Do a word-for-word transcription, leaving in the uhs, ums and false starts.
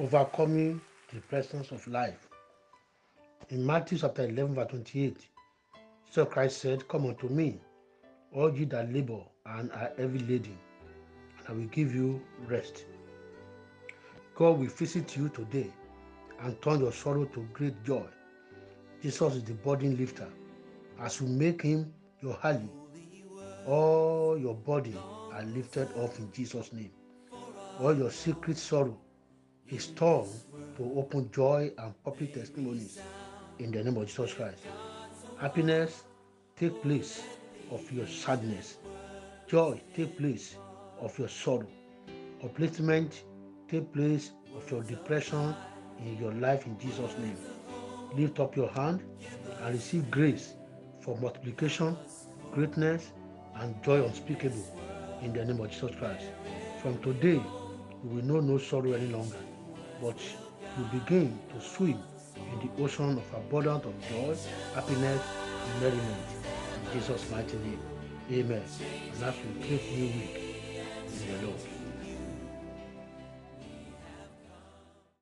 overcoming the presence of life. In Matthew chapter eleven, verse twenty-eight, Jesus Christ said, "Come unto me, all ye that labor and are heavy laden, and I will give you rest." God will visit you today and turn your sorrow to great joy. Jesus is the burden lifter. As you make him your hallelujah, all your burden are lifted off in Jesus' name. All your secret sorrow is turned to open joy and public testimonies in the name of Jesus Christ. Happiness take place of your sadness. Joy take place of your sorrow. Upliftment take place of your depression in your life in Jesus' name. Lift up your hand and receive grace for multiplication, greatness, and joy unspeakable in the name of Jesus Christ. From today, you will know no sorrow any longer, but you begin to swim in the ocean of abundance of joy, happiness, and merriment. In Jesus' mighty name, amen. And that's a great new week.